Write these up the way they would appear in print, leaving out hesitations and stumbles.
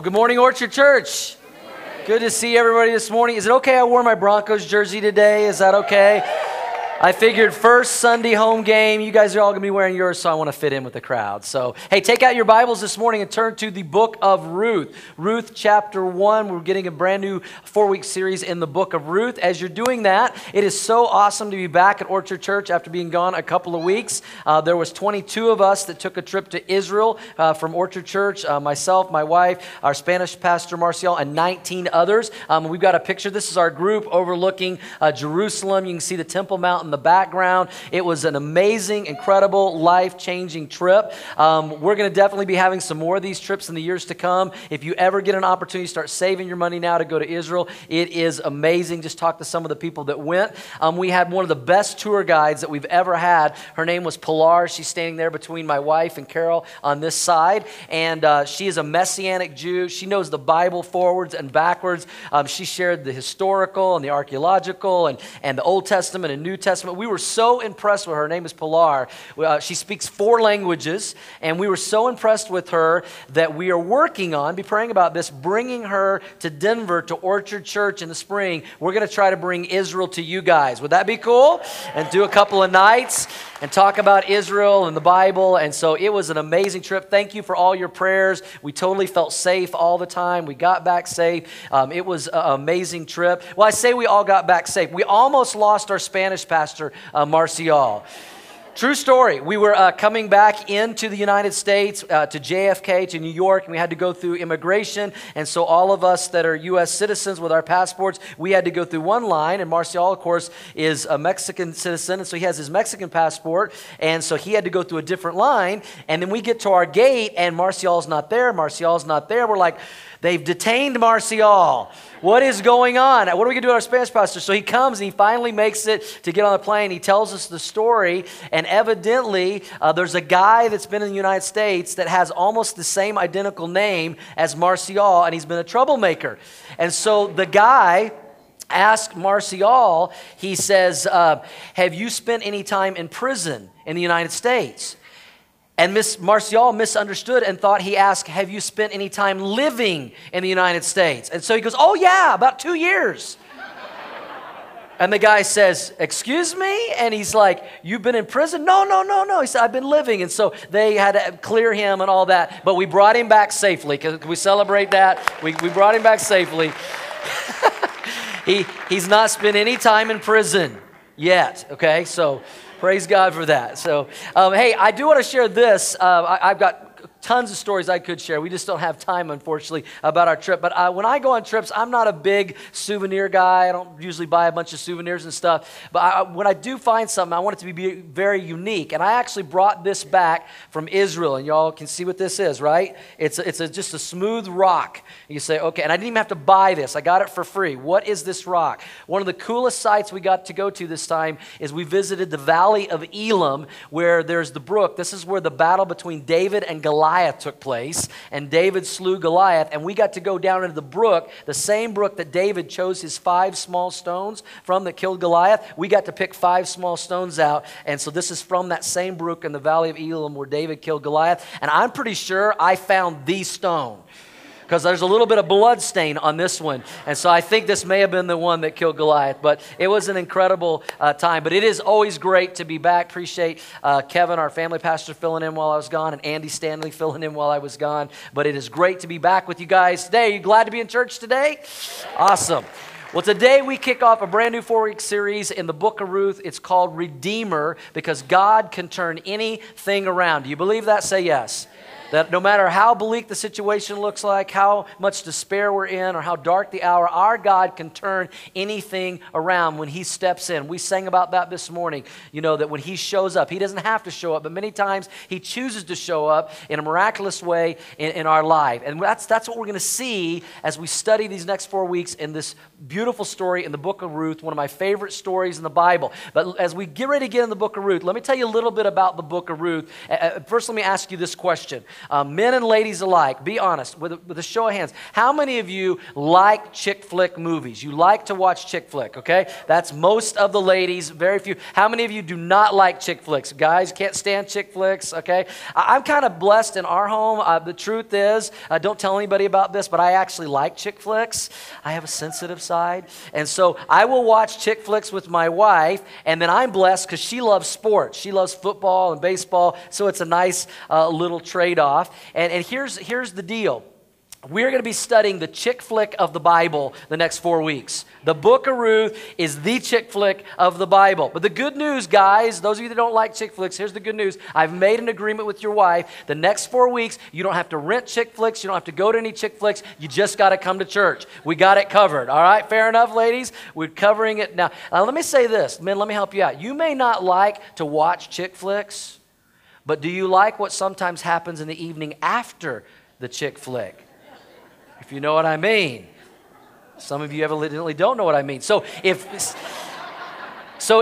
Well, good morning, Orchard Church. Good to see everybody this morning. Is it okay I wore my Broncos jersey today? Is that okay? I figured first Sunday home game, you guys are all going to be wearing yours, so I want to fit in with the crowd. So, hey, take out your Bibles this morning and turn to the Book of Ruth. Ruth chapter 1, we're getting a brand new 4-week series in the Book of Ruth. As you're doing that, it is so awesome to be back at Orchard Church after being gone a couple of weeks. There was 22 of us that took a trip to Israel from Orchard Church, myself, my wife, our Spanish pastor Marcial, and 19 others. We've got a picture. This is our group overlooking Jerusalem. You can see the Temple Mount in the background. It was an amazing, incredible, life-changing trip. We're going to definitely be having some more of these trips in the years to come. If you ever get an opportunity, start saving your money now to go to Israel. It is amazing. Just talk to some of the people that went. We had one of the best tour guides that we've ever had. Her name was Pilar. She's standing there between my wife and Carol on this side, and she is a Messianic Jew. She knows the Bible forwards and backwards. She shared the historical and the archaeological and the Old Testament and New Testament. We were so impressed with her. Her name is Pilar. She speaks 4 languages, and we were so impressed with her that we are working on, be praying about this, bringing her to Denver to Orchard Church in the spring. We're going to try to bring Israel to you guys. Would that be cool? And do a couple of nights and talk about Israel and the Bible. And so it was an amazing trip. Thank you for all your prayers. We totally felt safe all the time. We got back safe. It was an amazing trip. Well, I say we all got back safe. We almost lost our Spanish pastor. Marcial. True story. We were coming back into the United States, to JFK, to New York, and we had to go through immigration. And so all of us that are U.S. citizens with our passports, we had to go through one line. And Marcial, of course, is a Mexican citizen, and so he has his Mexican passport. And so he had to go through a different line. And then we get to our gate, and Marcial's not there. Marcial's not there. We're like, they've detained Marcial. What is going on? What are we going to do with our Spanish pastor? So he comes and he finally makes it to get on the plane. He tells us the story, and evidently there's a guy that's been in the United States that has almost the same identical name as Marcial, and he's been a troublemaker. And so the guy asked Marcial, he says, have you spent any time in prison in the United States? And Marcial misunderstood and thought he asked, have you spent any time living in the United States? And so he goes, oh yeah, about 2 years. And the guy says, excuse me? And he's like, you've been in prison? No, no, no, no. He said, I've been living. And so they had to clear him and all that. But we brought him back safely. Can we celebrate that? We brought him back safely. He's not spent any time in prison yet, okay? So praise God for that. So, hey, I do want to share this. I've got tons of stories I could share. We just don't have time, unfortunately, about our trip. But when I go on trips, I'm not a big souvenir guy. I don't usually buy a bunch of souvenirs and stuff. But when I do find something, I want it to be very unique. And I actually brought this back from Israel. And y'all can see what this is, right? It's just a smooth rock. And you say, okay. And I didn't even have to buy this. I got it for free. What is this rock? One of the coolest sites we got to go to this time is we visited the Valley of Elam, where there's the brook. This is where the battle between David and Goliath took place, and David slew Goliath, and we got to go down into the brook, the same brook that David chose his 5 small stones from that killed Goliath. We got to pick 5 small stones out, and so this is from that same brook in the Valley of Elam where David killed Goliath, and I'm pretty sure I found the stone, because there's a little bit of blood stain on this one. And so I think this may have been the one that killed Goliath, but it was an incredible time. But it is always great to be back. Appreciate Kevin, our family pastor, filling in while I was gone, and Andy Stanley filling in while I was gone. But it is great to be back with you guys today. Are you glad to be in church today? Awesome. Well, today we kick off a brand new 4-week series in the Book of Ruth. It's called Redeemer, because God can turn anything around. Do you believe that? Say yes. That no matter how bleak the situation looks like, how much despair we're in, or how dark the hour, our God can turn anything around when He steps in. We sang about that this morning, you know, that when He shows up, He doesn't have to show up, but many times He chooses to show up in a miraculous way in our life. And that's what we're going to see as we study these next 4 weeks in this beautiful story in the Book of Ruth, one of my favorite stories in the Bible. But as we get ready to get in the Book of Ruth, let me tell you a little bit about the Book of Ruth. First, let me ask you this question. men and ladies alike, be honest, with a show of hands, how many of you like chick flick movies? You like to watch chick flick, okay? That's most of the ladies, very few. How many of you do not like chick flicks? Guys, can't stand chick flicks, okay? I'm kind of blessed in our home. The truth is, don't tell anybody about this, but I actually like chick flicks. I have a sensitive side. And so I will watch chick flicks with my wife, and then I'm blessed because she loves sports. She loves football and baseball, so it's a nice little trade-off. And here's the deal. We're going to be studying the chick flick of the Bible the next 4 weeks. The Book of Ruth is the chick flick of the Bible. But the good news, guys, those of you that don't like chick flicks, here's the good news. I've made an agreement with your wife. The next 4 weeks, you don't have to rent chick flicks. You don't have to go to any chick flicks. You just got to come to church. We got it covered. All right? Fair enough, ladies? We're covering it now. Now, let me say this. Men, let me help you out. You may not like to watch chick flicks, but do you like what sometimes happens in the evening after the chick flick? If you know what I mean. Some of you evidently don't know what I mean. So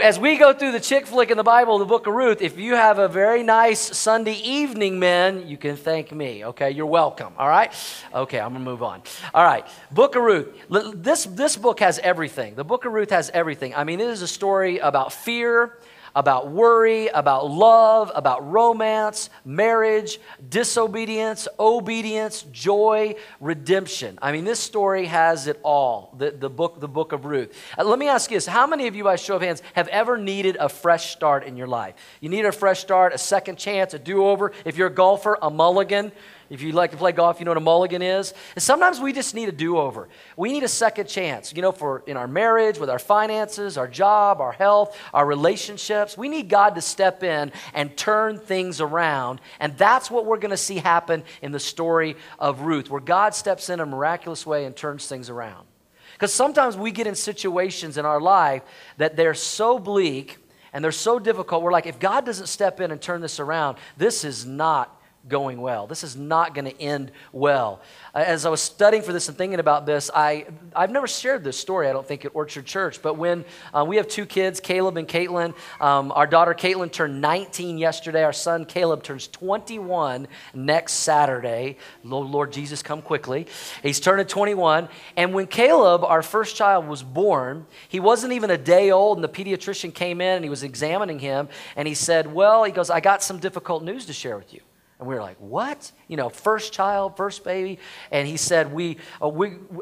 as we go through the chick flick in the Bible, the Book of Ruth, if you have a very nice Sunday evening, men, you can thank me, okay? You're welcome, all right? Okay, I'm going to move on. All right, Book of Ruth. This book has everything. The Book of Ruth has everything. I mean, it is a story about fear, about worry, about love, about romance, marriage, disobedience, obedience, joy, redemption. I mean, this story has it all, the book of Ruth. Let me ask you this. How many of you, by show of hands, have ever needed a fresh start in your life? You need a fresh start, a second chance, a do-over. If you're a golfer, a mulligan. If you like to play golf, you know what a mulligan is. And sometimes we just need a do-over. We need a second chance, you know, in our marriage, with our finances, our job, our health, our relationships. We need God to step in and turn things around. And that's what we're going to see happen in the story of Ruth, where God steps in a miraculous way and turns things around. Because sometimes we get in situations in our life that they're so bleak and they're so difficult. We're like, if God doesn't step in and turn this around, this is not going well. This is not going to end well. As I was studying for this and thinking about this, I've never shared this story, I don't think, at Orchard Church, but when we have two kids, Caleb and Caitlin, our daughter Caitlin turned 19 yesterday, our son Caleb turns 21 next Saturday. Lord Jesus, come quickly. He's turning 21, and when Caleb, our first child, was born, he wasn't even a day old, and the pediatrician came in, and he was examining him, and he said, well, he goes, I got some difficult news to share with you. And we were like, what? You know, first child, first baby. And he said,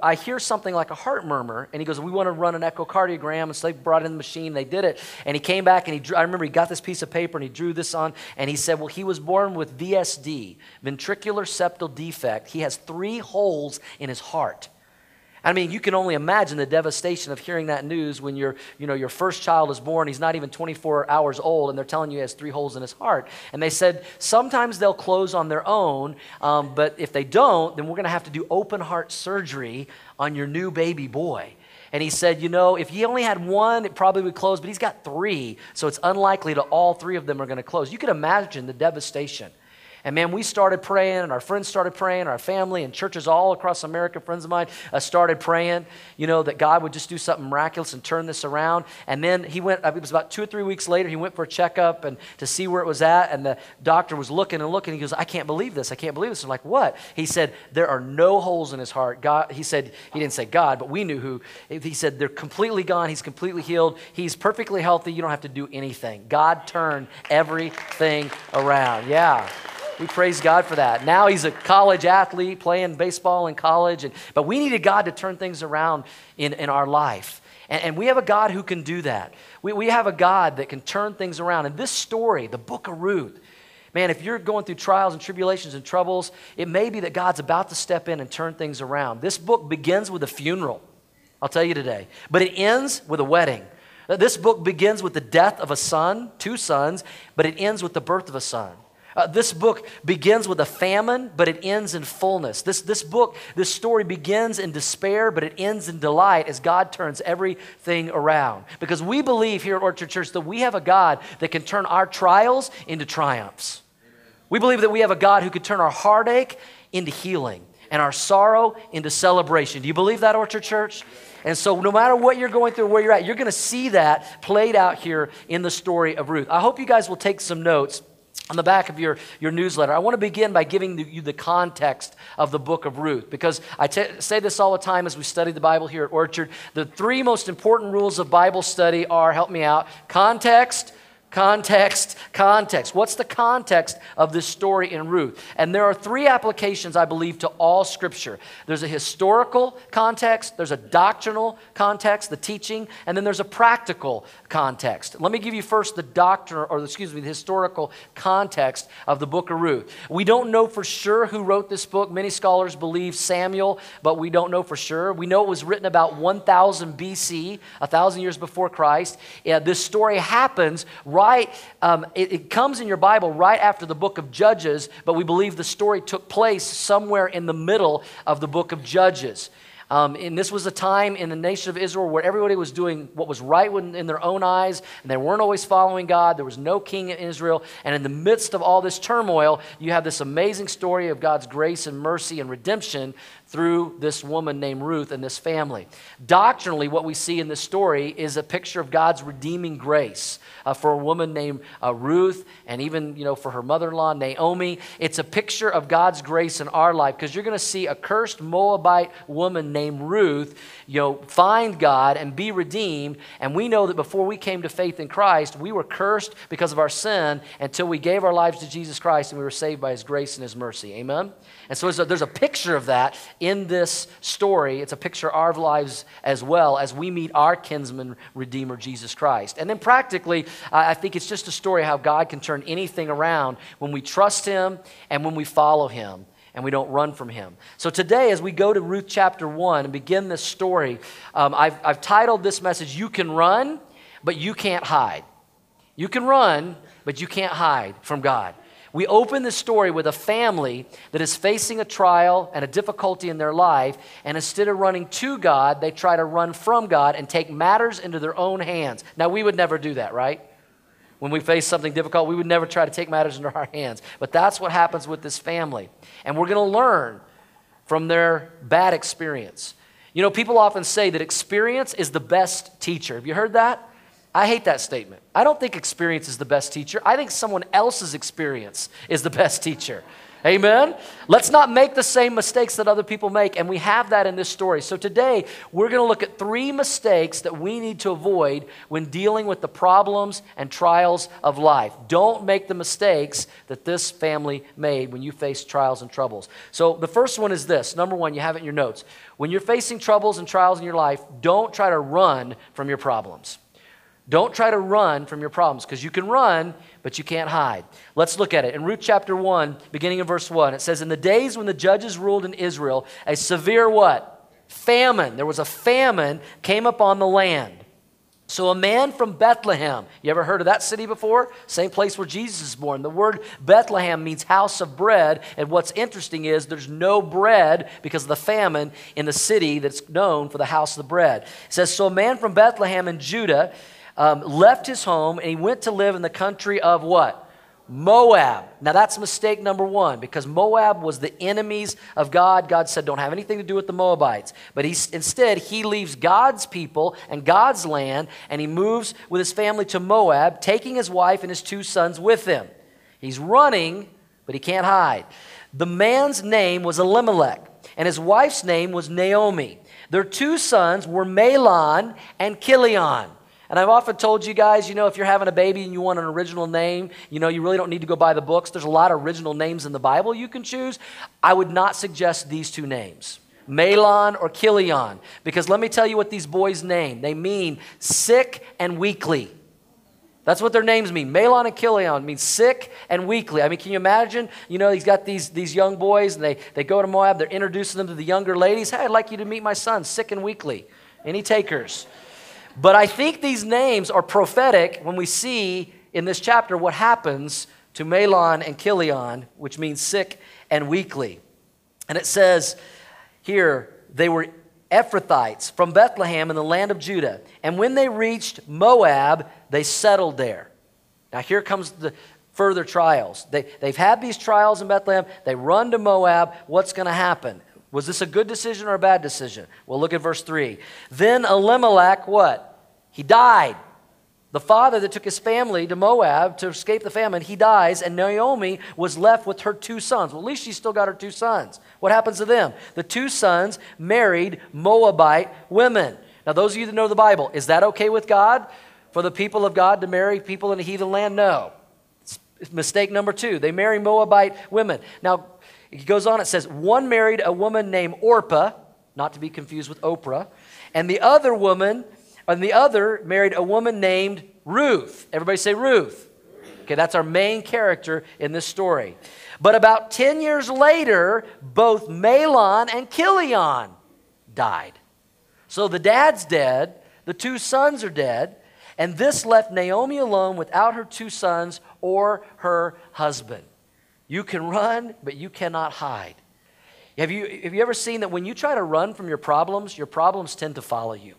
I hear something like a heart murmur. And he goes, we want to run an echocardiogram. And so they brought in the machine. They did it. And he came back, and I remember he got this piece of paper, and he drew this on. And he said, well, he was born with VSD, ventricular septal defect. He has 3 holes in his heart. I mean, you can only imagine the devastation of hearing that news when your first child is born. He's not even 24 hours old, and they're telling you he has 3 holes in his heart. And they said sometimes they'll close on their own, but if they don't, then we're going to have to do open heart surgery on your new baby boy. And he said, you know, if he only had 1, it probably would close, but he's got 3, so it's unlikely that all 3 of them are going to close. You can imagine the devastation. And man, we started praying, and our friends started praying, our family and churches all across America, friends of mine, started praying, you know, that God would just do something miraculous and turn this around. And then he went, I think it was about 2 or 3 weeks later, he went for a checkup and to see where it was at, and the doctor was looking and looking, and he goes, I can't believe this, I can't believe this. I'm like, what? He said, there are no holes in his heart. God, he said, he didn't say God, but we knew who. He said, they're completely gone, he's completely healed, he's perfectly healthy, you don't have to do anything. God turned everything around, yeah. We praise God for that. Now he's a college athlete playing baseball in college. But we needed God to turn things around in our life. And we have a God who can do that. We have a God that can turn things around. And this story, the Book of Ruth, man, if you're going through trials and tribulations and troubles, it may be that God's about to step in and turn things around. This book begins with a funeral, I'll tell you today. But it ends with a wedding. This book begins with the death of a son, 2 sons, but it ends with the birth of a son. This book begins with a famine, but it ends in fullness. This story begins in despair, but it ends in delight as God turns everything around. Because we believe here at Orchard Church that we have a God that can turn our trials into triumphs. We believe that we have a God who can turn our heartache into healing and our sorrow into celebration. Do you believe that, Orchard Church? And so no matter what you're going through, where you're at, you're going to see that played out here in the story of Ruth. I hope you guys will take some notes on the back of your newsletter. I want to begin by giving you the context of the book of Ruth, because I say this all the time as we study the Bible here at Orchard. The three most important rules of Bible study are, help me out, context, context, context. What's the context of this story in Ruth? And there are three applications, I believe, to all Scripture. There's a historical context, there's a doctrinal context, the teaching, and then there's a practical context. Let me give you first the the historical context of the book of Ruth. We don't know for sure who wrote this book. Many scholars believe Samuel, but we don't know for sure. We know it was written about 1000 BC, 1,000 years before Christ. Yeah, this story happens it comes in your Bible right after the book of Judges, but we believe the story took place somewhere in the middle of the book of Judges. And this was a time in the nation of Israel where everybody was doing what was right in their own eyes, and they weren't always following God. There was no king in Israel. And in the midst of all this turmoil, you have this amazing story of God's grace and mercy and redemption through this woman named Ruth and this family. Doctrinally, what we see in this story is a picture of God's redeeming grace for a woman named Ruth, and even for her mother-in-law, Naomi. It's a picture of God's grace in our life, because you're going to see a cursed Moabite woman named Ruth find God and be redeemed. And we know that before we came to faith in Christ, we were cursed because of our sin until we gave our lives to Jesus Christ and we were saved by His grace and His mercy. Amen? And so there's a picture of that in this story. It's a picture of our lives as well as we meet our kinsman redeemer, Jesus Christ. And then practically, I think it's just a story how God can turn anything around when we trust Him and when we follow Him and we don't run from Him. So today, as we go to Ruth chapter 1 and begin this story, I've titled this message, You Can Run, But You Can't Hide. You can run, but you can't hide from God. We open this story with a family that is facing a trial and a difficulty in their life, and instead of running to God, they try to run from God and take matters into their own hands. Now, we would never do that, right? When we face something difficult, we would never try to take matters into our hands. But that's what happens with this family. And we're going to learn from their bad experience. People often say that experience is the best teacher. Have you heard that? I hate that statement. I don't think experience is the best teacher. I think someone else's experience is the best teacher. Amen? Let's not make the same mistakes that other people make, and we have that in this story. So today, we're going to look at three mistakes that we need to avoid when dealing with the problems and trials of life. Don't make the mistakes that this family made when you face trials and troubles. So the first one is this. Number one, you have it in your notes. When you're facing troubles and trials in your life, don't try to run from your problems. Don't try to run from your problems, because you can run, but you can't hide. Let's look at it. In Ruth chapter 1, beginning in verse 1, it says, "In the days when the judges ruled in Israel, a severe" what? "Famine." There was a famine came upon the land. So a man from Bethlehem, you ever heard of that city before? Same place where Jesus is born. The word Bethlehem means house of bread, and what's interesting is there's no bread because of the famine in the city that's known for the house of the bread. It says, "So a man from Bethlehem in Judah left his home, and he went to live in the country of" what? "Moab." Now that's mistake number one, because Moab was the enemies of God. God said, don't have anything to do with the Moabites. But instead he leaves God's people and God's land, and he moves with his family to Moab, taking his wife and his two sons with him. He's running, but he can't hide. The man's name was Elimelech, and his wife's name was Naomi. Their two sons were Mahlon and Chilion. And I've often told you guys, if you're having a baby and you want an original name, you really don't need to go buy the books. There's a lot of original names in the Bible you can choose. I would not suggest these two names, Mahlon or Chilion, because let me tell you what these boys' name. They mean sick and weakly. That's what their names mean. Mahlon and Chilion means sick and weakly. I mean, can you imagine? He's got these young boys, and they go to Moab. They're introducing them to the younger ladies. Hey, I'd like you to meet my son, sick and weakly. Any takers? But I think these names are prophetic when we see in this chapter what happens to Mahlon and Chilion, which means sick and weakly. And it says here, they were Ephrathites from Bethlehem in the land of Judah. And when they reached Moab, they settled there. Now here comes the further trials. They've had these trials in Bethlehem. They run to Moab. What's going to happen? Was this a good decision or a bad decision? Well, look at verse 3. Then Elimelech, what? He died. The father that took his family to Moab to escape the famine, he dies, and Naomi was left with her two sons. Well, at least she still got her two sons. What happens to them? The two sons married Moabite women. Now, those of you that know the Bible, is that okay with God? For the people of God to marry people in a heathen land? No. Mistake number two. They marry Moabite women. Now, it goes on, it says, one married a woman named Orpah, not to be confused with Oprah, and the other married a woman named Ruth. Everybody say Ruth. Okay, that's our main character in this story. But about 10 years later, both Mahlon and Chilion died. So the dad's dead, the two sons are dead, and this left Naomi alone without her two sons or her husband. You can run, but you cannot hide. Have you ever seen that when you try to run from your problems tend to follow you?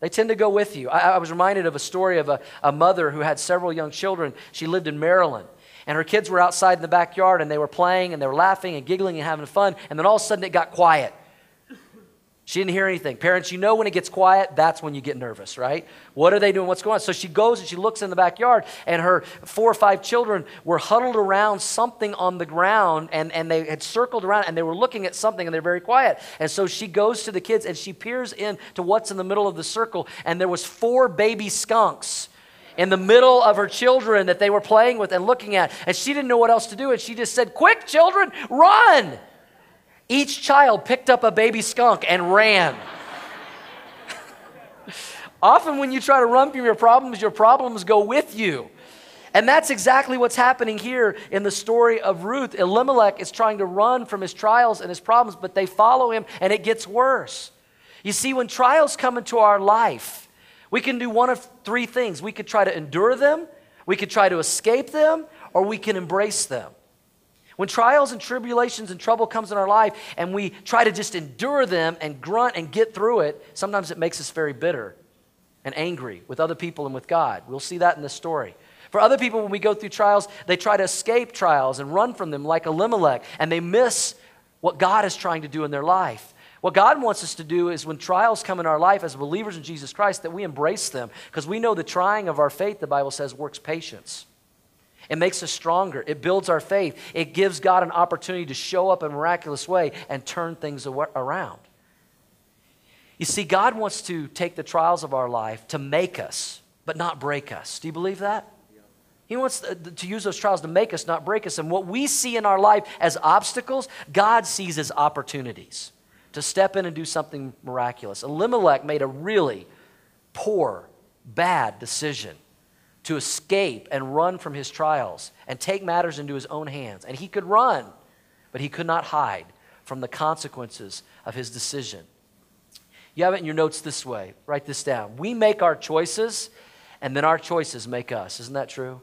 They tend to go with you. I was reminded of a story of a mother who had several young children. She lived in Maryland, and her kids were outside in the backyard, and they were playing, and they were laughing and giggling and having fun, and then all of a sudden it got quiet. She didn't hear anything. Parents, you know when it gets quiet, that's when you get nervous, right? What are they doing? What's going on? So she goes and she looks in the backyard, and her 4 or 5 children were huddled around something on the ground, and they had circled around, and they were looking at something, and they're very quiet. And so she goes to the kids, and she peers in to what's in the middle of the circle, and there was 4 baby skunks in the middle of her children that they were playing with and looking at, and she didn't know what else to do, and she just said, "Quick, children, run!" Each child picked up a baby skunk and ran. Often when you try to run from your problems go with you. And that's exactly what's happening here in the story of Ruth. Elimelech is trying to run from his trials and his problems, but they follow him, and it gets worse. You see, when trials come into our life, we can do one of 3 things. We could try to endure them, we could try to escape them, or we can embrace them. When trials and tribulations and trouble comes in our life and we try to just endure them and grunt and get through it, sometimes it makes us very bitter and angry with other people and with God. We'll see that in this story. For other people, when we go through trials, they try to escape trials and run from them like Elimelech, and they miss what God is trying to do in their life. What God wants us to do is when trials come in our life as believers in Jesus Christ, that we embrace them, because we know the trying of our faith, the Bible says, works patience. It makes us stronger. It builds our faith. It gives God an opportunity to show up in a miraculous way and turn things around. You see, God wants to take the trials of our life to make us, but not break us. Do you believe that? Yeah. He wants to use those trials to make us, not break us. And what we see in our life as obstacles, God sees as opportunities to step in and do something miraculous. Elimelech made a really poor, bad decision to escape and run from his trials and take matters into his own hands. And he could run, but he could not hide from the consequences of his decision. You have it in your notes this way. Write this down. We make our choices, and then our choices make us. Isn't that true?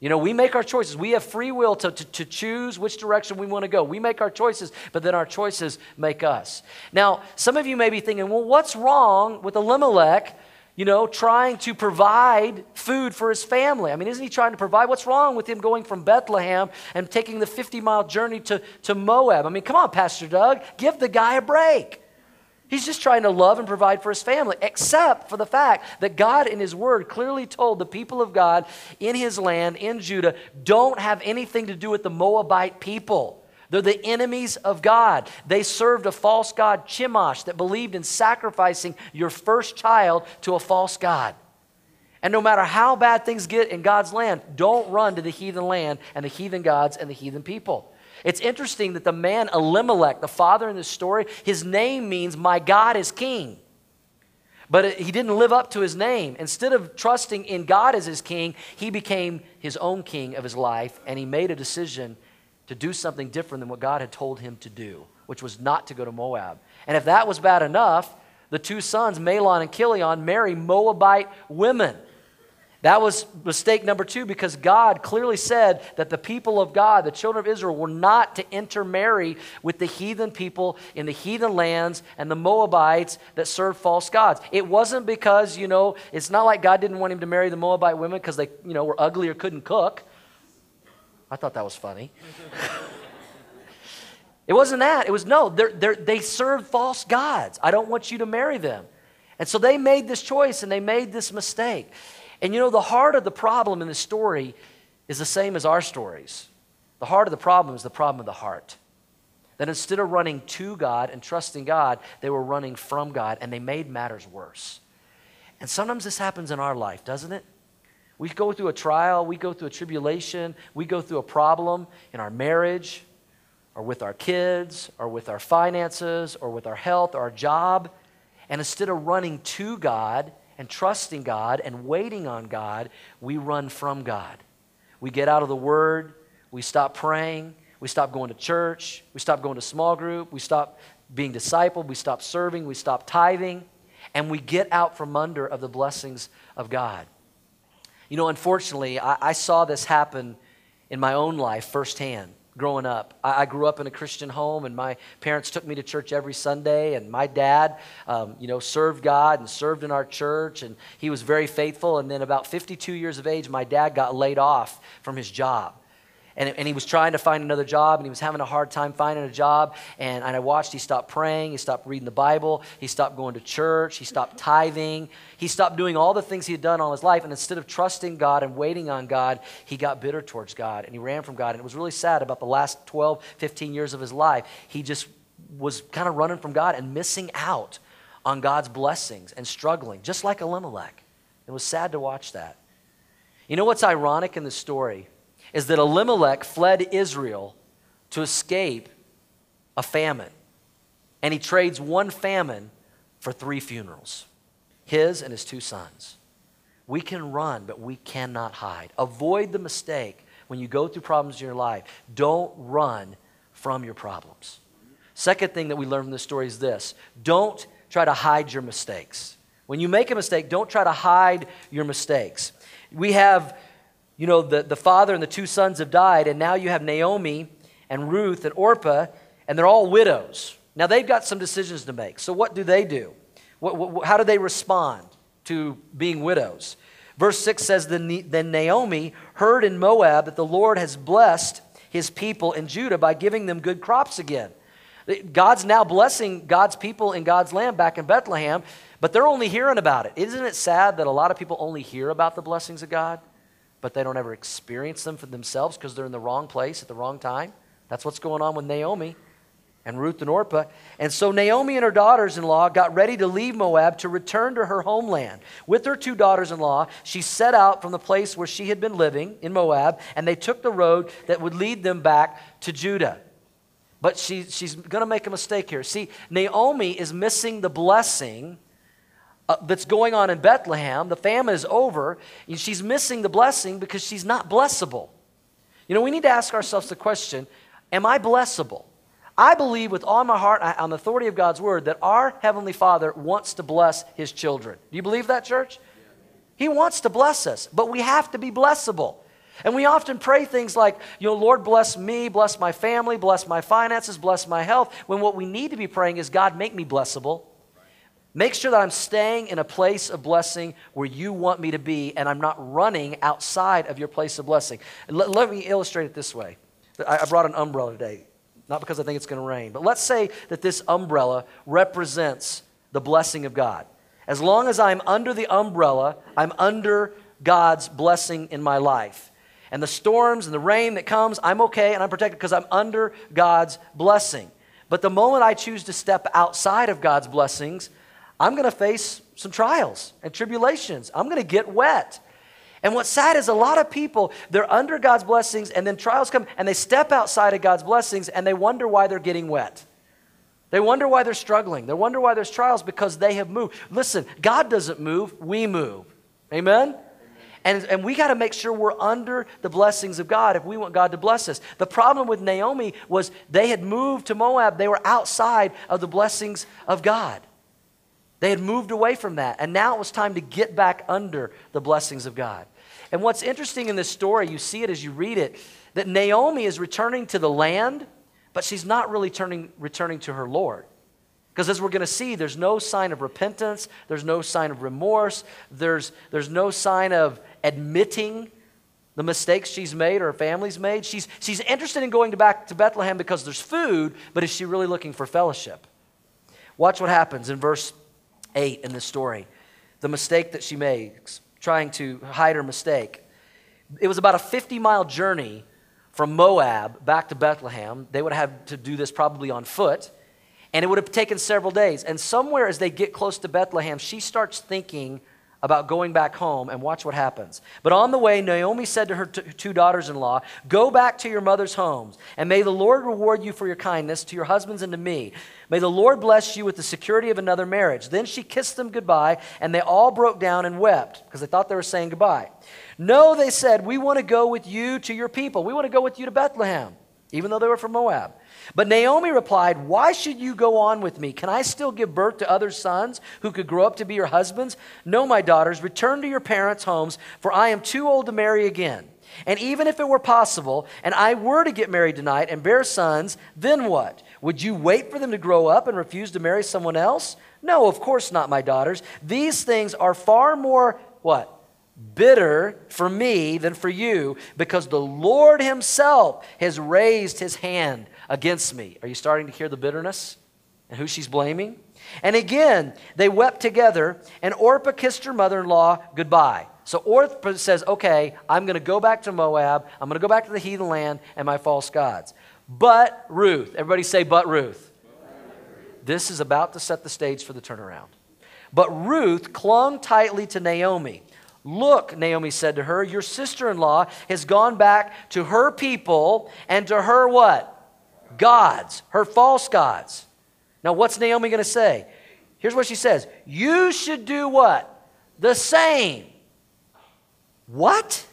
You know, we make our choices. We have free will to choose which direction we want to go. We make our choices, but then our choices make us. Now, some of you may be thinking, well, what's wrong with Elimelech, you know, trying to provide food for his family? I mean, isn't he trying to provide? What's wrong with him going from Bethlehem and taking the 50-mile journey to Moab? I mean, come on, Pastor Doug, give the guy a break. He's just trying to love and provide for his family, except for the fact that God in his word clearly told the people of God in his land, in Judah, don't have anything to do with the Moabite people. They're the enemies of God. They served a false god, Chemosh, that believed in sacrificing your first child to a false god. And no matter how bad things get in God's land, don't run to the heathen land and the heathen gods and the heathen people. It's interesting that the man Elimelech, the father in this story, his name means "my God is king." But he didn't live up to his name. Instead of trusting in God as his king, he became his own king of his life, and he made a decision to do something different than what God had told him to do, which was not to go to Moab. And if that was bad enough, the two sons, Mahlon and Chilion, marry Moabite women. That was mistake number 2, because God clearly said that the people of God, the children of Israel, were not to intermarry with the heathen people in the heathen lands and the Moabites that served false gods. It wasn't because, you know, it's not like God didn't want him to marry the Moabite women because they, you know, were ugly or couldn't cook. I thought that was funny. It wasn't that. It was, no, they served false gods. I don't want you to marry them. And so they made this choice, and they made this mistake. And you know, the heart of the problem in this story is the same as our stories. The heart of the problem is the problem of the heart. That instead of running to God and trusting God, they were running from God, and they made matters worse. And sometimes this happens in our life, doesn't it? We go through a trial, we go through a tribulation, we go through a problem in our marriage or with our kids or with our finances or with our health or our job. And instead of running to God and trusting God and waiting on God, we run from God. We get out of the Word, we stop praying, we stop going to church, we stop going to small group, we stop being discipled, we stop serving, we stop tithing, and we get out from under of the blessings of God. You know, unfortunately, I saw this happen in my own life firsthand growing up. I grew up in a Christian home, and my parents took me to church every Sunday, and my dad, served God and served in our church, and he was very faithful. And then about 52 years of age, my dad got laid off from his job. And he was trying to find another job, and he was having a hard time finding a job. And I watched, he stopped praying, he stopped reading the Bible, he stopped going to church, he stopped tithing, he stopped doing all the things he had done all his life. And instead of trusting God and waiting on God, he got bitter towards God, and he ran from God. And it was really sad. About the last 12, 15 years of his life, he just was kind of running from God and missing out on God's blessings and struggling, just like Elimelech. It was sad to watch that. You know what's ironic in this story? Is that Elimelech fled Israel to escape a famine. And he trades one famine for three funerals, his and his two sons. We can run, but we cannot hide. Avoid the mistake when you go through problems in your life. Don't run from your problems. Second thing that we learn from this story is this: don't try to hide your mistakes. When you make a mistake, don't try to hide your mistakes. We have... You know, the father and the two sons have died, and now you have Naomi and Ruth and Orpah, and they're all widows. Now, they've got some decisions to make. So what do they do? How do they respond to being widows? Verse 6 says, Then Naomi heard in Moab that the Lord has blessed his people in Judah by giving them good crops again. God's now blessing God's people in God's land back in Bethlehem, but they're only hearing about it. Isn't it sad that a lot of people only hear about the blessings of God, but they don't ever experience them for themselves because they're in the wrong place at the wrong time? That's what's going on with Naomi and Ruth and Orpah. And so Naomi and her daughters-in-law got ready to leave Moab to return to her homeland. With her two daughters-in-law, she set out from the place where she had been living in Moab, and they took the road that would lead them back to Judah. But she's going to make a mistake here. See, Naomi is missing the blessing that's going on in Bethlehem. The famine is over, and she's missing the blessing because she's not blessable. You know, we need to ask ourselves the question, am I blessable? I believe with all my heart, on the authority of God's word, that our Heavenly Father wants to bless his children. Do you believe that, church? Yeah. He wants to bless us, but we have to be blessable. And we often pray things like, you know, Lord, bless me, bless my family, bless my finances, bless my health, when what we need to be praying is, God, make me blessable. Make sure that I'm staying in a place of blessing where you want me to be, and I'm not running outside of your place of blessing. Let me illustrate it this way. I brought an umbrella today, not because I think it's going to rain, but let's say that this umbrella represents the blessing of God. As long as I'm under the umbrella, I'm under God's blessing in my life. And the storms and the rain that comes, I'm okay and I'm protected because I'm under God's blessing. But the moment I choose to step outside of God's blessings, I'm going to face some trials and tribulations. I'm going to get wet. And what's sad is a lot of people, they're under God's blessings, and then trials come, and they step outside of God's blessings, and they wonder why they're getting wet. They wonder why they're struggling. They wonder why there's trials, because they have moved. Listen, God doesn't move. We move. Amen? And we got to make sure we're under the blessings of God if we want God to bless us. The problem with Naomi was they had moved to Moab. They were outside of the blessings of God. They had moved away from that, and now it was time to get back under the blessings of God. And what's interesting in this story, you see it as you read it, that Naomi is returning to the land, but she's not really returning to her Lord. Because as we're going to see, there's no sign of repentance, there's no sign of remorse, there's no sign of admitting the mistakes she's made or her family's made. She's interested in going back to Bethlehem because there's food, but is she really looking for fellowship? Watch what happens in verse 8 in this story, the mistake that she makes. trying to hide her mistake. It was about a 50-mile journey from Moab back to Bethlehem. They would have had to do this probably on foot, and it would have taken several days. And somewhere as they get close to Bethlehem, she starts thinking about going back home, and watch what happens. But on the way, Naomi said to her two daughters-in-law, "Go back to your mother's homes, and may the Lord reward you for your kindness to your husbands and to me. May the Lord bless you with the security of another marriage." Then she kissed them goodbye, and they all broke down and wept, because they thought they were saying goodbye. "No," they said, "we want to go with you to your people. We want to go with you to Bethlehem," even though they were from Moab. But Naomi replied, "Why should you go on with me? Can I still give birth to other sons who could grow up to be your husbands? No, my daughters, return to your parents' homes, for I am too old to marry again. And even if it were possible, and I were to get married tonight and bear sons, then what? Would you wait for them to grow up and refuse to marry someone else? No, of course not, my daughters. These things are far more, what? Bitter for me than for you, because the Lord himself has raised his hand against me." Are you starting to hear the bitterness and who she's blaming? "And again, they wept together, and Orpah kissed her mother-in-law goodbye." So Orpah says, "Okay, I'm going to go back to Moab. I'm going to go back to the heathen land and my false gods." But Ruth, everybody say, "But Ruth." This is about to set the stage for the turnaround. "But Ruth clung tightly to Naomi. 'Look,' Naomi said to her, 'your sister-in-law has gone back to her people and to her what? Gods, her false gods.'" Now, what's Naomi going to say? Here's what she says. "You should do what? The same." What?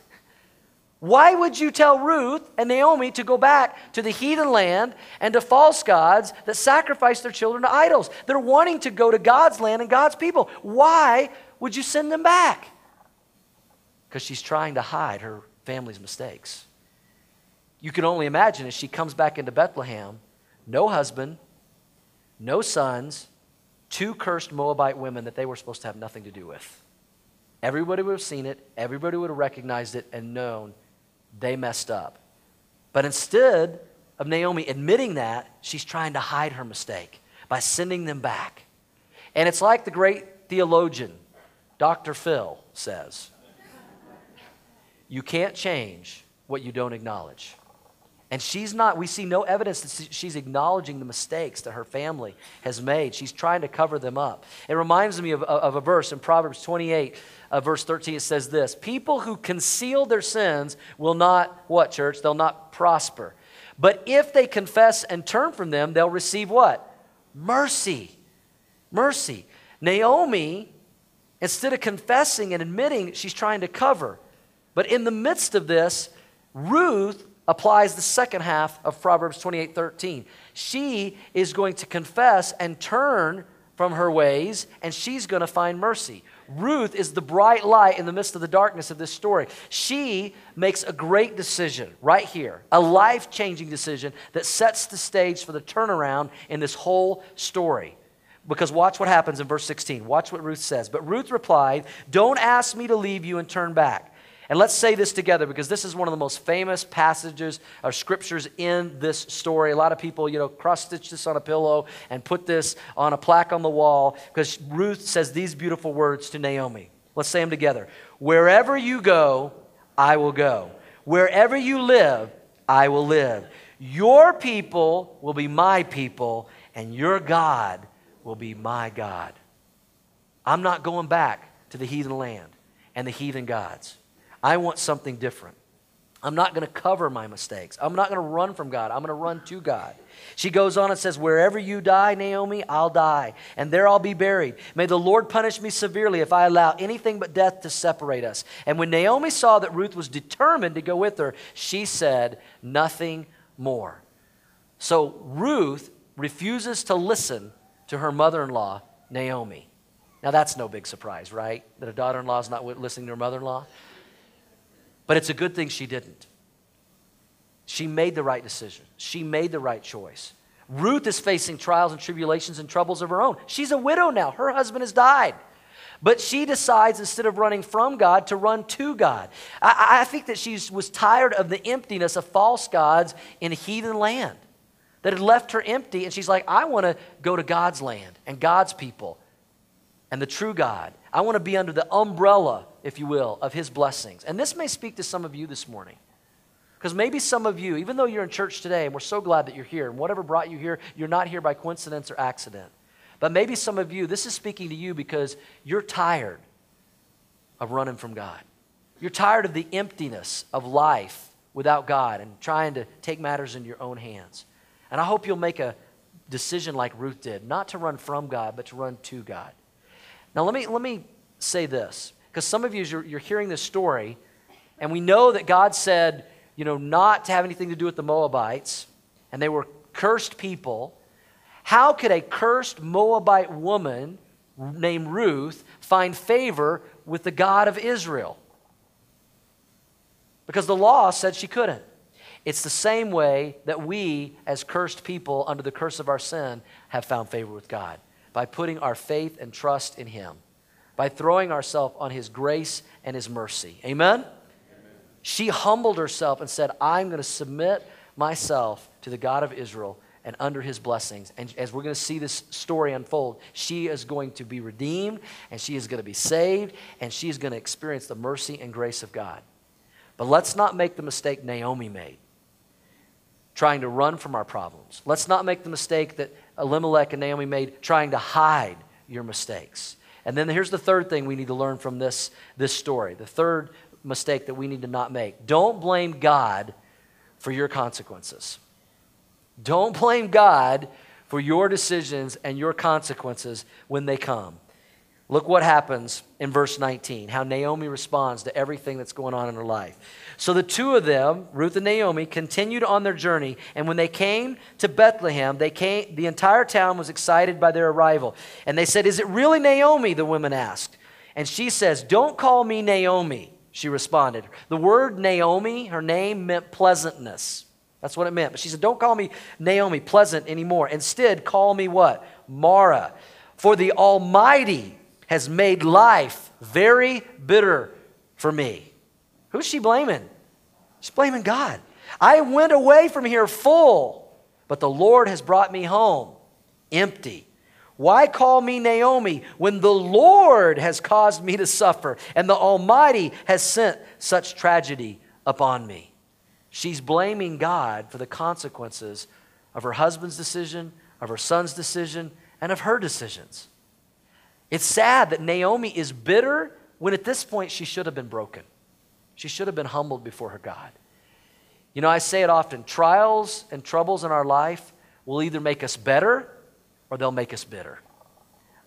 Why would you tell Ruth and Naomi to go back to the heathen land and to false gods that sacrifice their children to idols? They're wanting to go to God's land and God's people. Why would you send them back? Because she's trying to hide her family's mistakes. You can only imagine as she comes back into Bethlehem, no husband, no sons, two cursed Moabite women that they were supposed to have nothing to do with. Everybody would have seen it, everybody would have recognized it and known they messed up. But instead of Naomi admitting that, she's trying to hide her mistake by sending them back. And it's like the great theologian, Dr. Phil, says, "You can't change what you don't acknowledge." And she's not, we see no evidence that she's acknowledging the mistakes that her family has made. She's trying to cover them up. It reminds me of a verse in Proverbs 28, verse 13. It says this, "People who conceal their sins will not, what, church? They'll not prosper. But if they confess and turn from them, they'll receive what? Mercy." Mercy. Naomi, instead of confessing and admitting, she's trying to cover. But in the midst of this, Ruth applies the second half of Proverbs 28:13. She is going to confess and turn from her ways, and she's going to find mercy. Ruth is the bright light in the midst of the darkness of this story. She makes a great decision right here, a life-changing decision that sets the stage for the turnaround in this whole story. Because watch what happens in verse 16. Watch what Ruth says. "But Ruth replied, 'Don't ask me to leave you and turn back.'" And let's say this together, because this is one of the most famous passages or scriptures in this story. A lot of people, you know, cross-stitch this on a pillow and put this on a plaque on the wall, because Ruth says these beautiful words to Naomi. Let's say them together. "Wherever you go, I will go. Wherever you live, I will live. Your people will be my people, and your God will be my God." I'm not going back to the heathen land and the heathen gods. I want something different. I'm not going to cover my mistakes. I'm not going to run from God. I'm going to run to God. She goes on and says, "Wherever you die, Naomi, I'll die, and there I'll be buried. May the Lord punish me severely if I allow anything but death to separate us." And when Naomi saw that Ruth was determined to go with her, she said nothing more. So Ruth refuses to listen to her mother-in-law, Naomi. Now that's no big surprise, right? That a daughter-in-law is not listening to her mother-in-law. But it's a good thing she didn't. She made the right decision. She made the right choice. Ruth is facing trials and tribulations and troubles of her own. She's a widow now. Her husband has died. But she decides, instead of running from God, to run to God. I think that she was tired of the emptiness of false gods in a heathen land that had left her empty. And she's like, I want to go to God's land and God's people. and the true God. I want to be under the umbrella, if you will, of his blessings. And this may speak to some of you this morning. Because maybe some of you, even though you're in church today, and we're so glad that you're here, and whatever brought you here, you're not here by coincidence or accident. But maybe some of you, this is speaking to you because you're tired of running from God. You're tired of the emptiness of life without God and trying to take matters in your own hands. And I hope you'll make a decision like Ruth did, not to run from God, but to run to God. Now, let me say this, because some of you, you're hearing this story, and we know that God said, you know, not to have anything to do with the Moabites, and they were cursed people. How could a cursed Moabite woman named Ruth find favor with the God of Israel? Because the law said she couldn't. It's the same way that we, as cursed people under the curse of our sin, have found favor with God, by putting our faith and trust in him, by throwing ourselves on his grace and his mercy. Amen? She humbled herself and said, I'm going to submit myself to the God of Israel and under his blessings. And as we're going to see this story unfold, she is going to be redeemed, and she is going to be saved, and she is going to experience the mercy and grace of God. But let's not make the mistake Naomi made, trying to run from our problems. Let's not make the mistake that Elimelech and Naomi made, trying to hide your mistakes. And then here's the third thing we need to learn from this story, the third mistake that we need to not make. Don't blame God for your consequences. Don't blame God for your decisions and your consequences when they come. Look what happens in verse 19, how Naomi responds to everything that's going on in her life. So the two of them, Ruth and Naomi, continued on their journey, and when they came to Bethlehem, the entire town was excited by their arrival. And they said, "Is it really Naomi?" the women asked. And she says, "Don't call me Naomi," she responded. The word Naomi, her name, meant pleasantness. That's what it meant. But she said, "Don't call me Naomi, pleasant, anymore. Instead, call me" what? "Mara. For the Almighty has made life very bitter for me." Who's she blaming? She's blaming God. "I went away from here full, but the Lord has brought me home empty. Why call me Naomi when the Lord has caused me to suffer and the Almighty has sent such tragedy upon me?" She's blaming God for the consequences of her husband's decision, of her son's decision, and of her decisions. It's sad that Naomi is bitter when at this point she should have been broken. She should have been humbled before her God. You know, I say it often, trials and troubles in our life will either make us better or they'll make us bitter.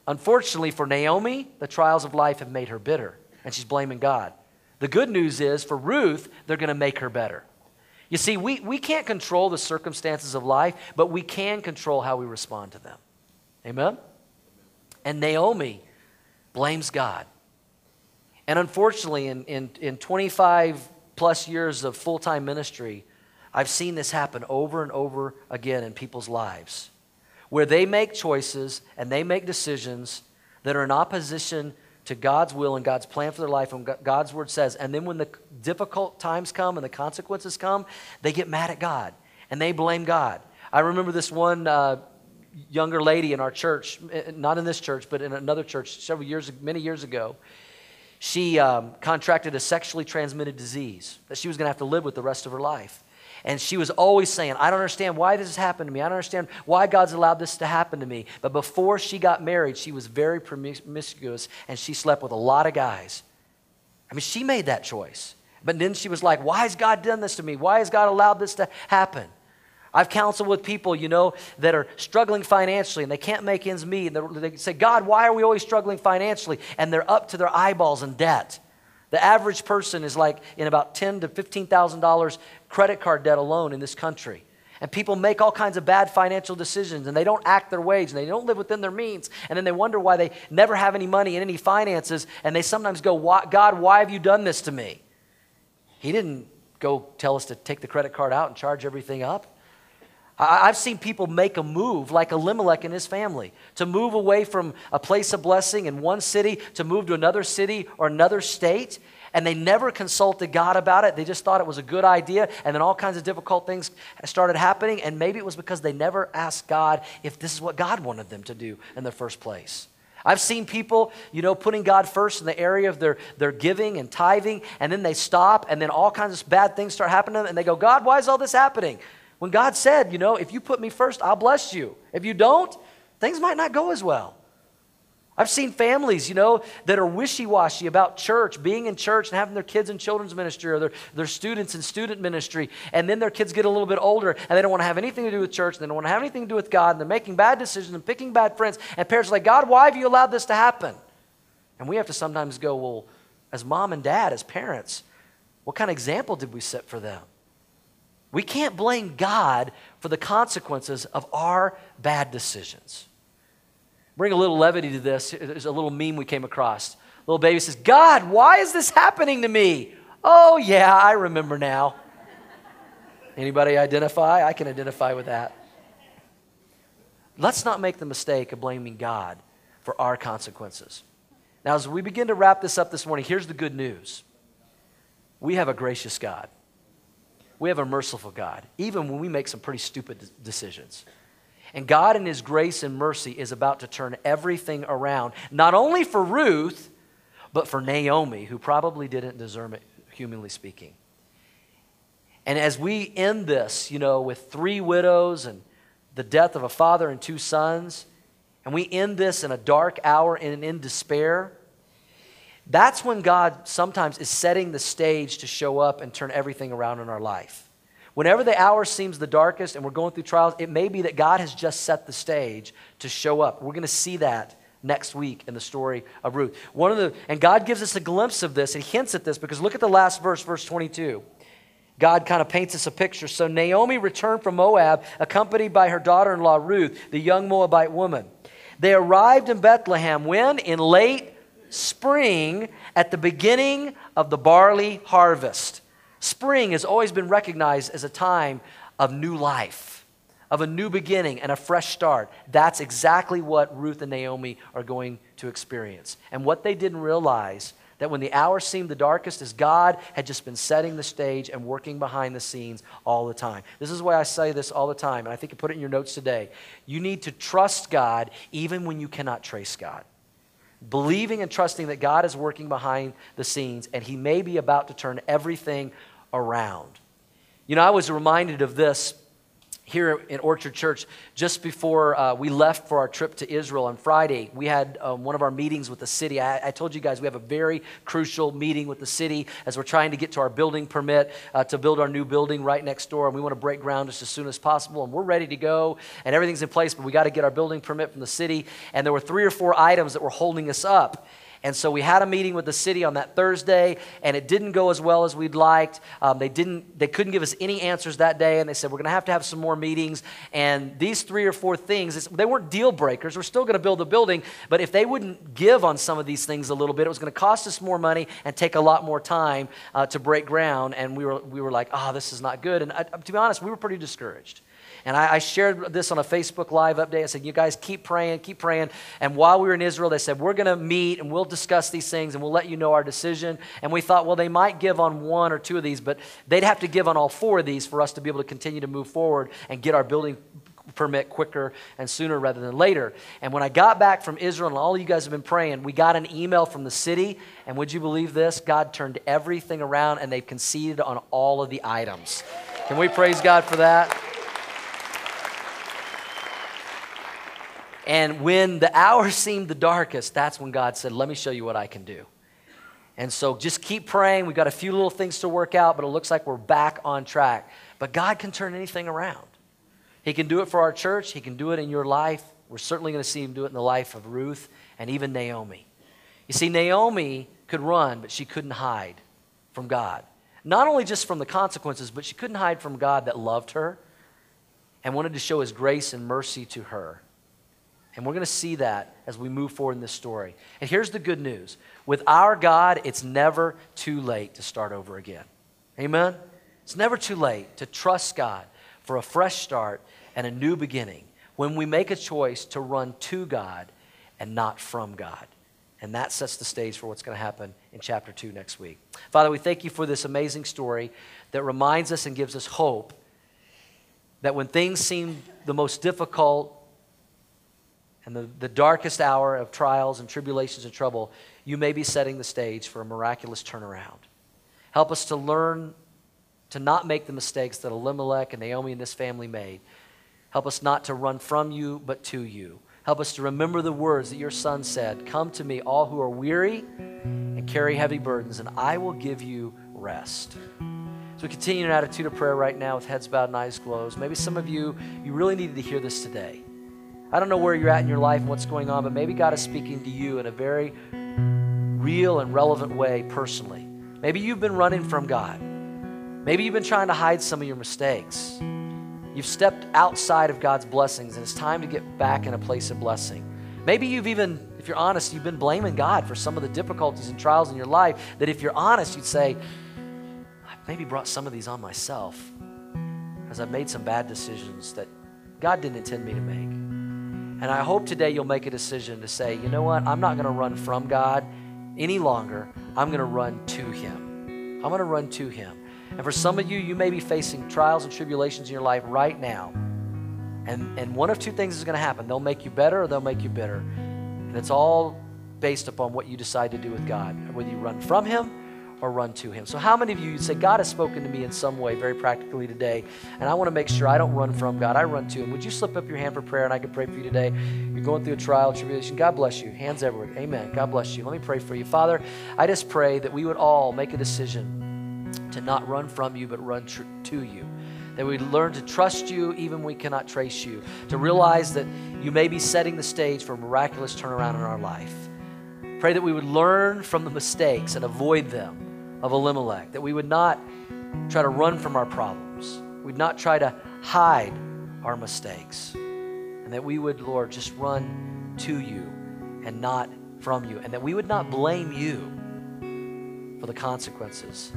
Unfortunately for Naomi, the trials of life have made her bitter, and she's blaming God. The good news is for Ruth, they're going to make her better. You see, we can't control the circumstances of life, but we can control how we respond to them. Amen? And Naomi blames God. And unfortunately, in 25-plus years of full-time ministry, I've seen this happen over and over again in people's lives, where they make choices and they make decisions that are in opposition to God's will and God's plan for their life and God's word says. And then when the difficult times come and the consequences come, they get mad at God and they blame God. I remember this one younger lady in our church, not in this church, but in another church many years ago. She contracted a sexually transmitted disease that she was going to have to live with the rest of her life. And she was always saying, "I don't understand why this has happened to me. I don't understand why God's allowed this to happen to me." But before she got married, she was very promiscuous, and she slept with a lot of guys. I mean, she made that choice. But then she was like, "Why has God done this to me? Why has God allowed this to happen?" I've counseled with people, you know, that are struggling financially and they can't make ends meet. And they say, "God, why are we always struggling financially?" And they're up to their eyeballs in debt. The average person is like in about $10,000 to $15,000 credit card debt alone in this country. And people make all kinds of bad financial decisions and they don't act their wage and they don't live within their means. And then they wonder why they never have any money and any finances. And they sometimes go, "God, why have you done this to me? He didn't go tell us to take the credit card out and charge everything up." I've seen people make a move like Elimelech and his family to move away from a place of blessing in one city to move to another city or another state, and they never consulted God about it. They just thought it was a good idea, and then all kinds of difficult things started happening, and maybe it was because they never asked God if this is what God wanted them to do in the first place. I've seen people, you know, putting God first in the area of their giving and tithing, and then they stop, and then all kinds of bad things start happening to them, and they go, God, why is all this happening? When God said, you know, if you put me first, I'll bless you. If you don't, things might not go as well. I've seen families, you know, that are wishy-washy about church, being in church and having their kids in children's ministry or their students in student ministry, and then their kids get a little bit older and they don't want to have anything to do with church, and they don't want to have anything to do with God, and they're making bad decisions and picking bad friends, and parents are like, God, why have you allowed this to happen? And we have to sometimes go, well, as mom and dad, as parents, what kind of example did we set for them? We can't blame God for the consequences of our bad decisions. Bring a little levity to this. There's a little meme we came across. Little baby says, God, why is this happening to me? Oh, yeah, I remember now. Anybody identify? I can identify with that. Let's not make the mistake of blaming God for our consequences. Now, as we begin to wrap this up this morning, here's the good news. We have a gracious God. We have a merciful God, even when we make some pretty stupid decisions. And God in his grace and mercy is about to turn everything around, not only for Ruth, but for Naomi, who probably didn't deserve it, humanly speaking. And as we end this, you know, with three widows and the death of a father and two sons, and we end this in a dark hour and in despair, that's when God sometimes is setting the stage to show up and turn everything around in our life. Whenever the hour seems the darkest and we're going through trials, it may be that God has just set the stage to show up. We're going to see that next week in the story of Ruth. And God gives us a glimpse of this and hints at this, because look at the last verse, verse 22. God kind of paints us a picture. So Naomi returned from Moab, accompanied by her daughter-in-law Ruth, the young Moabite woman. They arrived in Bethlehem when? In late spring, at the beginning of the barley harvest. Spring has always been recognized as a time of new life, of a new beginning and a fresh start. That's exactly what Ruth and Naomi are going to experience. And what they didn't realize, that when the hour seemed the darkest, is God had just been setting the stage and working behind the scenes all the time. This is why I say this all the time, and I think I put it in your notes today. You need to trust God even when you cannot trace God. Believing and trusting that God is working behind the scenes, and he may be about to turn everything around. You know, I was reminded of this here in Orchard Church just before we left for our trip to Israel on Friday. We had one of our meetings with the city. I told you guys we have a very crucial meeting with the city as we're trying to get to our building permit to build our new building right next door, and we want to break ground just as soon as possible, and we're ready to go, and everything's in place, but we got to get our building permit from the city, and there were 3 or 4 items that were holding us up. And so we had a meeting with the city on that Thursday, and it didn't go as well as we'd liked. They couldn't give us any answers that day, and they said, we're going to have some more meetings. And these 3 or 4 things, they weren't deal breakers. We're still going to build the building, but if they wouldn't give on some of these things a little bit, it was going to cost us more money and take a lot more time to break ground. And we were like, oh, this is not good. And to be honest, we were pretty discouraged. And I shared this on a Facebook Live update. I said, you guys keep praying. And while we were in Israel, they said, we're going to meet and we'll discuss these things and we'll let you know our decision. And we thought, well, they might give on 1 or 2 of these, but they'd have to give on all 4 of these for us to be able to continue to move forward and get our building permit quicker and sooner rather than later. And when I got back from Israel, and all of you guys have been praying, we got an email from the city. And would you believe this? God turned everything around, and they've conceded on all of the items. Can we praise God for that? And when the hour seemed the darkest, that's when God said, let me show you what I can do. And so just keep praying. We've got a few little things to work out, but it looks like we're back on track. But God can turn anything around. He can do it for our church. He can do it in your life. We're certainly going to see him do it in the life of Ruth and even Naomi. You see, Naomi could run, but she couldn't hide from God. Not only just from the consequences, but she couldn't hide from God that loved her and wanted to show his grace and mercy to her. And we're going to see that as we move forward in this story. And here's the good news. With our God, it's never too late to start over again. Amen? It's never too late to trust God for a fresh start and a new beginning when we make a choice to run to God and not from God. And that sets the stage for what's going to happen in chapter 2 next week. Father, we thank you for this amazing story that reminds us and gives us hope that when things seem the most difficult and the darkest hour of trials and tribulations and trouble, you may be setting the stage for a miraculous turnaround. Help us to learn to not make the mistakes that Elimelech and Naomi and this family made. Help us not to run from you, but to you. Help us to remember the words that your son said, "Come to me, all who are weary and carry heavy burdens, and I will give you rest." So we continue an attitude of prayer right now with heads bowed and eyes closed. Maybe some of you, you really needed to hear this today. I don't know where you're at in your life and what's going on, but maybe God is speaking to you in a very real and relevant way personally. Maybe you've been running from God. Maybe you've been trying to hide some of your mistakes. You've stepped outside of God's blessings, and it's time to get back in a place of blessing. Maybe you've even, if you're honest, you've been blaming God for some of the difficulties and trials in your life that if you're honest, you'd say, I've maybe brought some of these on myself because I've made some bad decisions that God didn't intend me to make. And I hope today you'll make a decision to say, you know what, I'm not going to run from God any longer. I'm going to run to Him. I'm going to run to Him. And for some of you, you may be facing trials and tribulations in your life right now. And one of two things is going to happen. They'll make you better or they'll make you bitter. And it's all based upon what you decide to do with God, whether you run from Him or run to Him. So how many of you say, God has spoken to me in some way very practically today, and I want to make sure I don't run from God, I run to Him. Would you slip up your hand for prayer and I could pray for you today? You're going through a trial, tribulation. God bless you. Hands everywhere. Amen. God bless you. Let me pray for you. Father, I just pray that we would all make a decision to not run from you, but run to you. That we learn to trust you even when we cannot trace you. To realize that you may be setting the stage for a miraculous turnaround in our life. Pray that we would learn from the mistakes and avoid them of Elimelech. That we would not try to run from our problems. We'd not try to hide our mistakes. And that we would, Lord, just run to you and not from you. And that we would not blame you for the consequences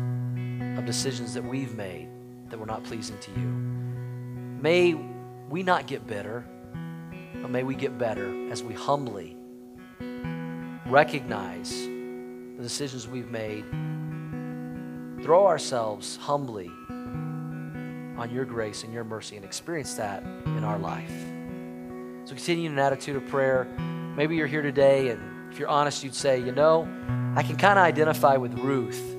of decisions that we've made that were not pleasing to you. May we not get bitter, but may we get better as we humbly recognize the decisions we've made, throw ourselves humbly on your grace and your mercy and experience that in our life. So continue in an attitude of prayer. Maybe you're here today and if you're honest, you'd say, you know, I can kind of identify with Ruth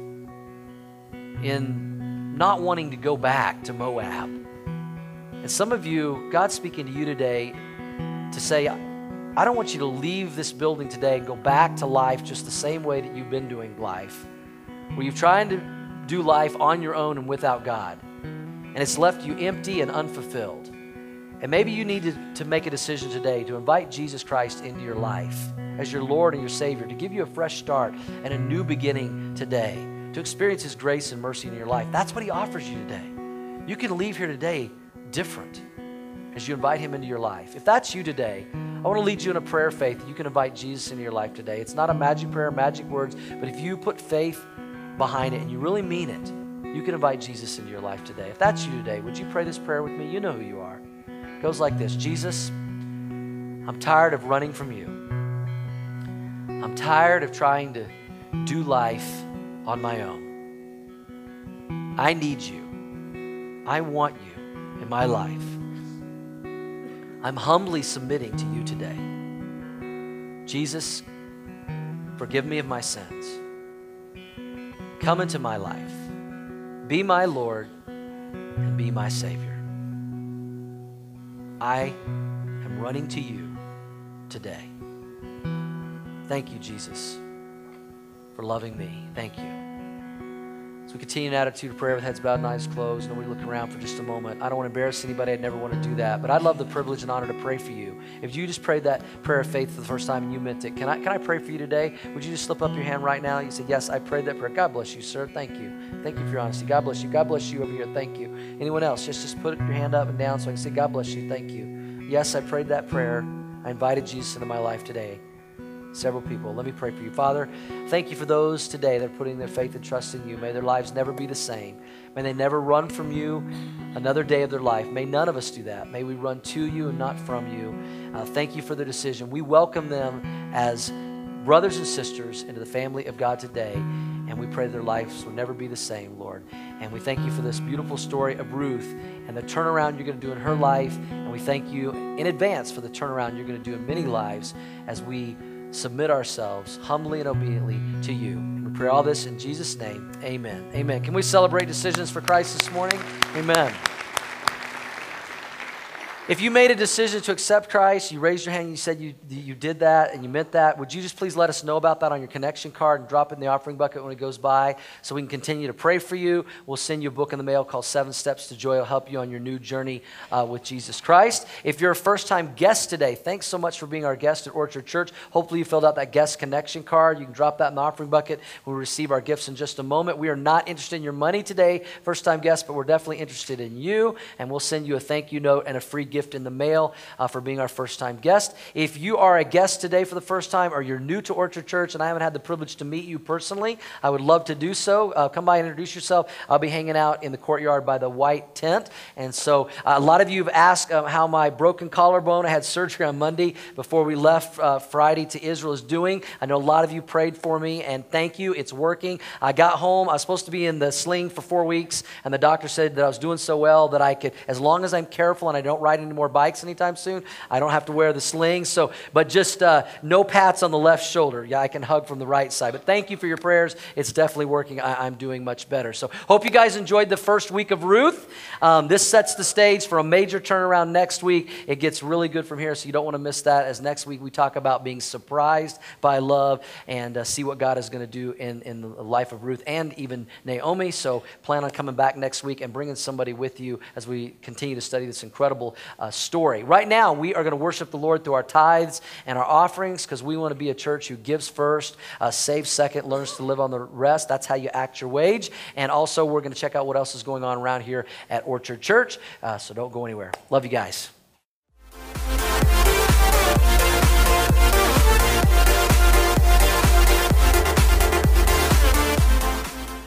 in not wanting to go back to Moab. And some of you, God's speaking to you today to say, I don't want you to leave this building today and go back to life just the same way that you've been doing life, where you've tried to do life on your own and without God, and it's left you empty and unfulfilled. And maybe you need to make a decision today to invite Jesus Christ into your life as your Lord and your Savior, to give you a fresh start and a new beginning today, to experience His grace and mercy in your life. That's what He offers you today. You can leave here today different as you invite Him into your life. If that's you today, I want to lead you in a prayer of faith that you can invite Jesus into your life today. It's not a magic prayer, magic words, but if you put faith behind it and you really mean it, you can invite Jesus into your life today. If that's you today, would you pray this prayer with me? You know who you are. It goes like this. Jesus, I'm tired of running from you. I'm tired of trying to do life on my own. I need you. I want you in my life. I'm humbly submitting to you today. Jesus, forgive me of my sins. Come into my life. Be my Lord and be my Savior. I am running to you today. Thank you, Jesus, for loving me. Thank you. So we continue an attitude of prayer with heads bowed and eyes closed. Nobody look around for just a moment. I don't want to embarrass anybody. I'd never want to do that. But I'd love the privilege and honor to pray for you. If you just prayed that prayer of faith for the first time and you meant it, can I pray for you today? Would you just slip up your hand right now? You say, yes, I prayed that prayer. God bless you, sir. Thank you. Thank you for your honesty. God bless you. God bless you over here. Thank you. Anyone else? Just put your hand up and down so I can say, God bless you. Thank you. Yes, I prayed that prayer. I invited Jesus into my life today. Several people. Let me pray for you. Father, thank you for those today that are putting their faith and trust in you. May their lives never be the same. May they never run from you another day of their life. May none of us do that. May we run to you and not from you. Thank you for their decision. We welcome them as brothers and sisters into the family of God today. And we pray their lives will never be the same, Lord. And we thank you for this beautiful story of Ruth and the turnaround you're going to do in her life. And we thank you in advance for the turnaround you're going to do in many lives as we submit ourselves humbly and obediently to you. And we pray all this in Jesus' name. Amen. Amen. Can we celebrate decisions for Christ this morning? Amen. If you made a decision to accept Christ, you raised your hand and you said you did that and you meant that, would you just please let us know about that on your connection card and drop it in the offering bucket when it goes by so we can continue to pray for you. We'll send you a book in the mail called 7 Steps to Joy. It'll help you on your new journey with Jesus Christ. If you're a first-time guest today, thanks so much for being our guest at Orchard Church. Hopefully you filled out that guest connection card. You can drop that in the offering bucket. We'll receive our gifts in just a moment. We are not interested in your money today, first-time guest, but we're definitely interested in you, and we'll send you a thank you note and a free gift in the mail for being our first-time guest. If you are a guest today for the first time or you're new to Orchard Church and I haven't had the privilege to meet you personally, I would love to do so. Come by and introduce yourself. I'll be hanging out in the courtyard by the white tent. And so a lot of you have asked how my broken collarbone, I had surgery on Monday before we left Friday to Israel, is doing. I know a lot of you prayed for me, and thank you. It's working. I got home. I was supposed to be in the sling for 4 weeks, and the doctor said that I was doing so well that I could, as long as I'm careful and I don't ride any more bikes anytime soon, I don't have to wear the sling. So, but just no pats on the left shoulder. Yeah, I can hug from the right side. But thank you for your prayers. It's definitely working. I'm doing much better. So hope you guys enjoyed the first week of Ruth. This sets the stage for a major turnaround next week. It gets really good from here, so you don't want to miss that, as next week we talk about being surprised by love and see what God is going to do in the life of Ruth and even Naomi. So plan on coming back next week and bringing somebody with you as we continue to study this incredible story. Right now, we are going to worship the Lord through our tithes and our offerings, because we want to be a church who gives first, saves second, learns to live on the rest. That's how you act your wage. And also, we're going to check out what else is going on around here at Orchard Church. So don't go anywhere. Love you guys.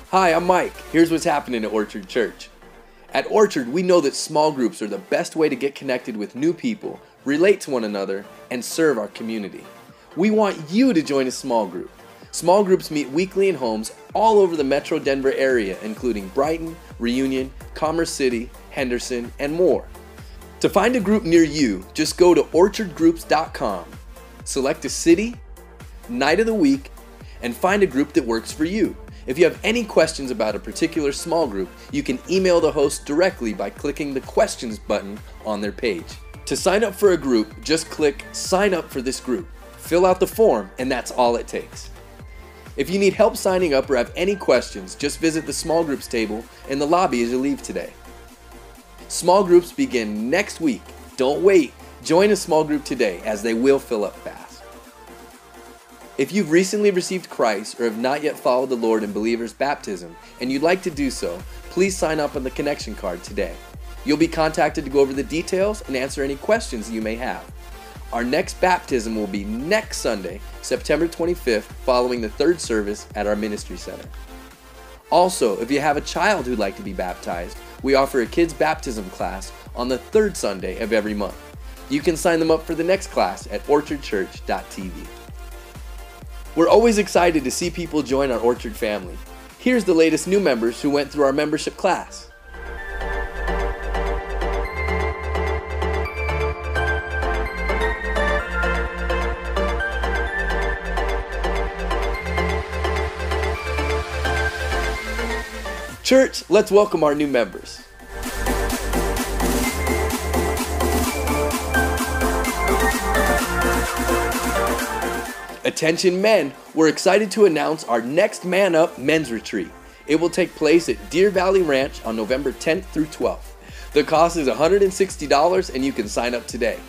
Hi, I'm Mike. Here's what's happening at Orchard Church. At Orchard, we know that small groups are the best way to get connected with new people, relate to one another, and serve our community. We want you to join a small group. Small groups meet weekly in homes all over the Metro Denver area, including Brighton, Reunion, Commerce City, Henderson, and more. To find a group near you, just go to orchardgroups.com, select a city, night of the week, and find a group that works for you. If you have any questions about a particular small group, you can email the host directly by clicking the questions button on their page. To sign up for a group, just click sign up for this group, fill out the form, and that's all it takes. If you need help signing up or have any questions, just visit the small groups table in the lobby as you leave today. Small groups begin next week. Don't wait. Join a small group today, as they will fill up fast. If you've recently received Christ or have not yet followed the Lord in believer's baptism and you'd like to do so, please sign up on the connection card today. You'll be contacted to go over the details and answer any questions you may have. Our next baptism will be next Sunday, September 25th, following the third service at our ministry center. Also, if you have a child who'd like to be baptized, we offer a kids' baptism class on the third Sunday of every month. You can sign them up for the next class at orchardchurch.tv. We're always excited to see people join our Orchard family. Here's the latest new members who went through our membership class. Church, let's welcome our new members. Attention men, we're excited to announce our next Man Up Men's Retreat. It will take place at Deer Valley Ranch on November 10th through 12th. The cost is $160 and you can sign up today.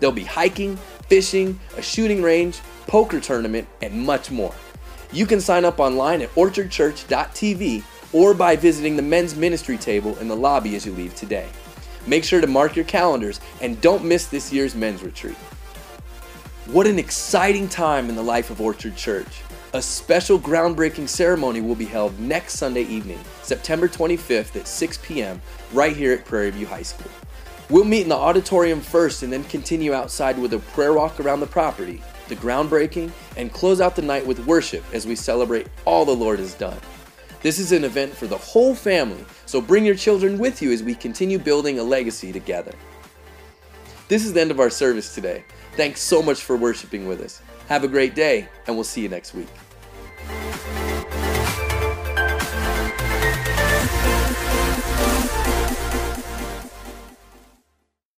There'll be hiking, fishing, a shooting range, poker tournament, and much more. You can sign up online at orchardchurch.tv or by visiting the men's ministry table in the lobby as you leave today. Make sure to mark your calendars and don't miss this year's men's retreat. What an exciting time in the life of Orchard Church. A special groundbreaking ceremony will be held next Sunday evening, September 25th at 6 p.m. right here at Prairie View High School. We'll meet in the auditorium first and then continue outside with a prayer walk around the property. the groundbreaking, and close out the night with worship as we celebrate all the Lord has done. This is an event for the whole family, so bring your children with you as we continue building a legacy together. This is the end of our service today. Thanks so much for worshiping with us. Have a great day, and we'll see you next week.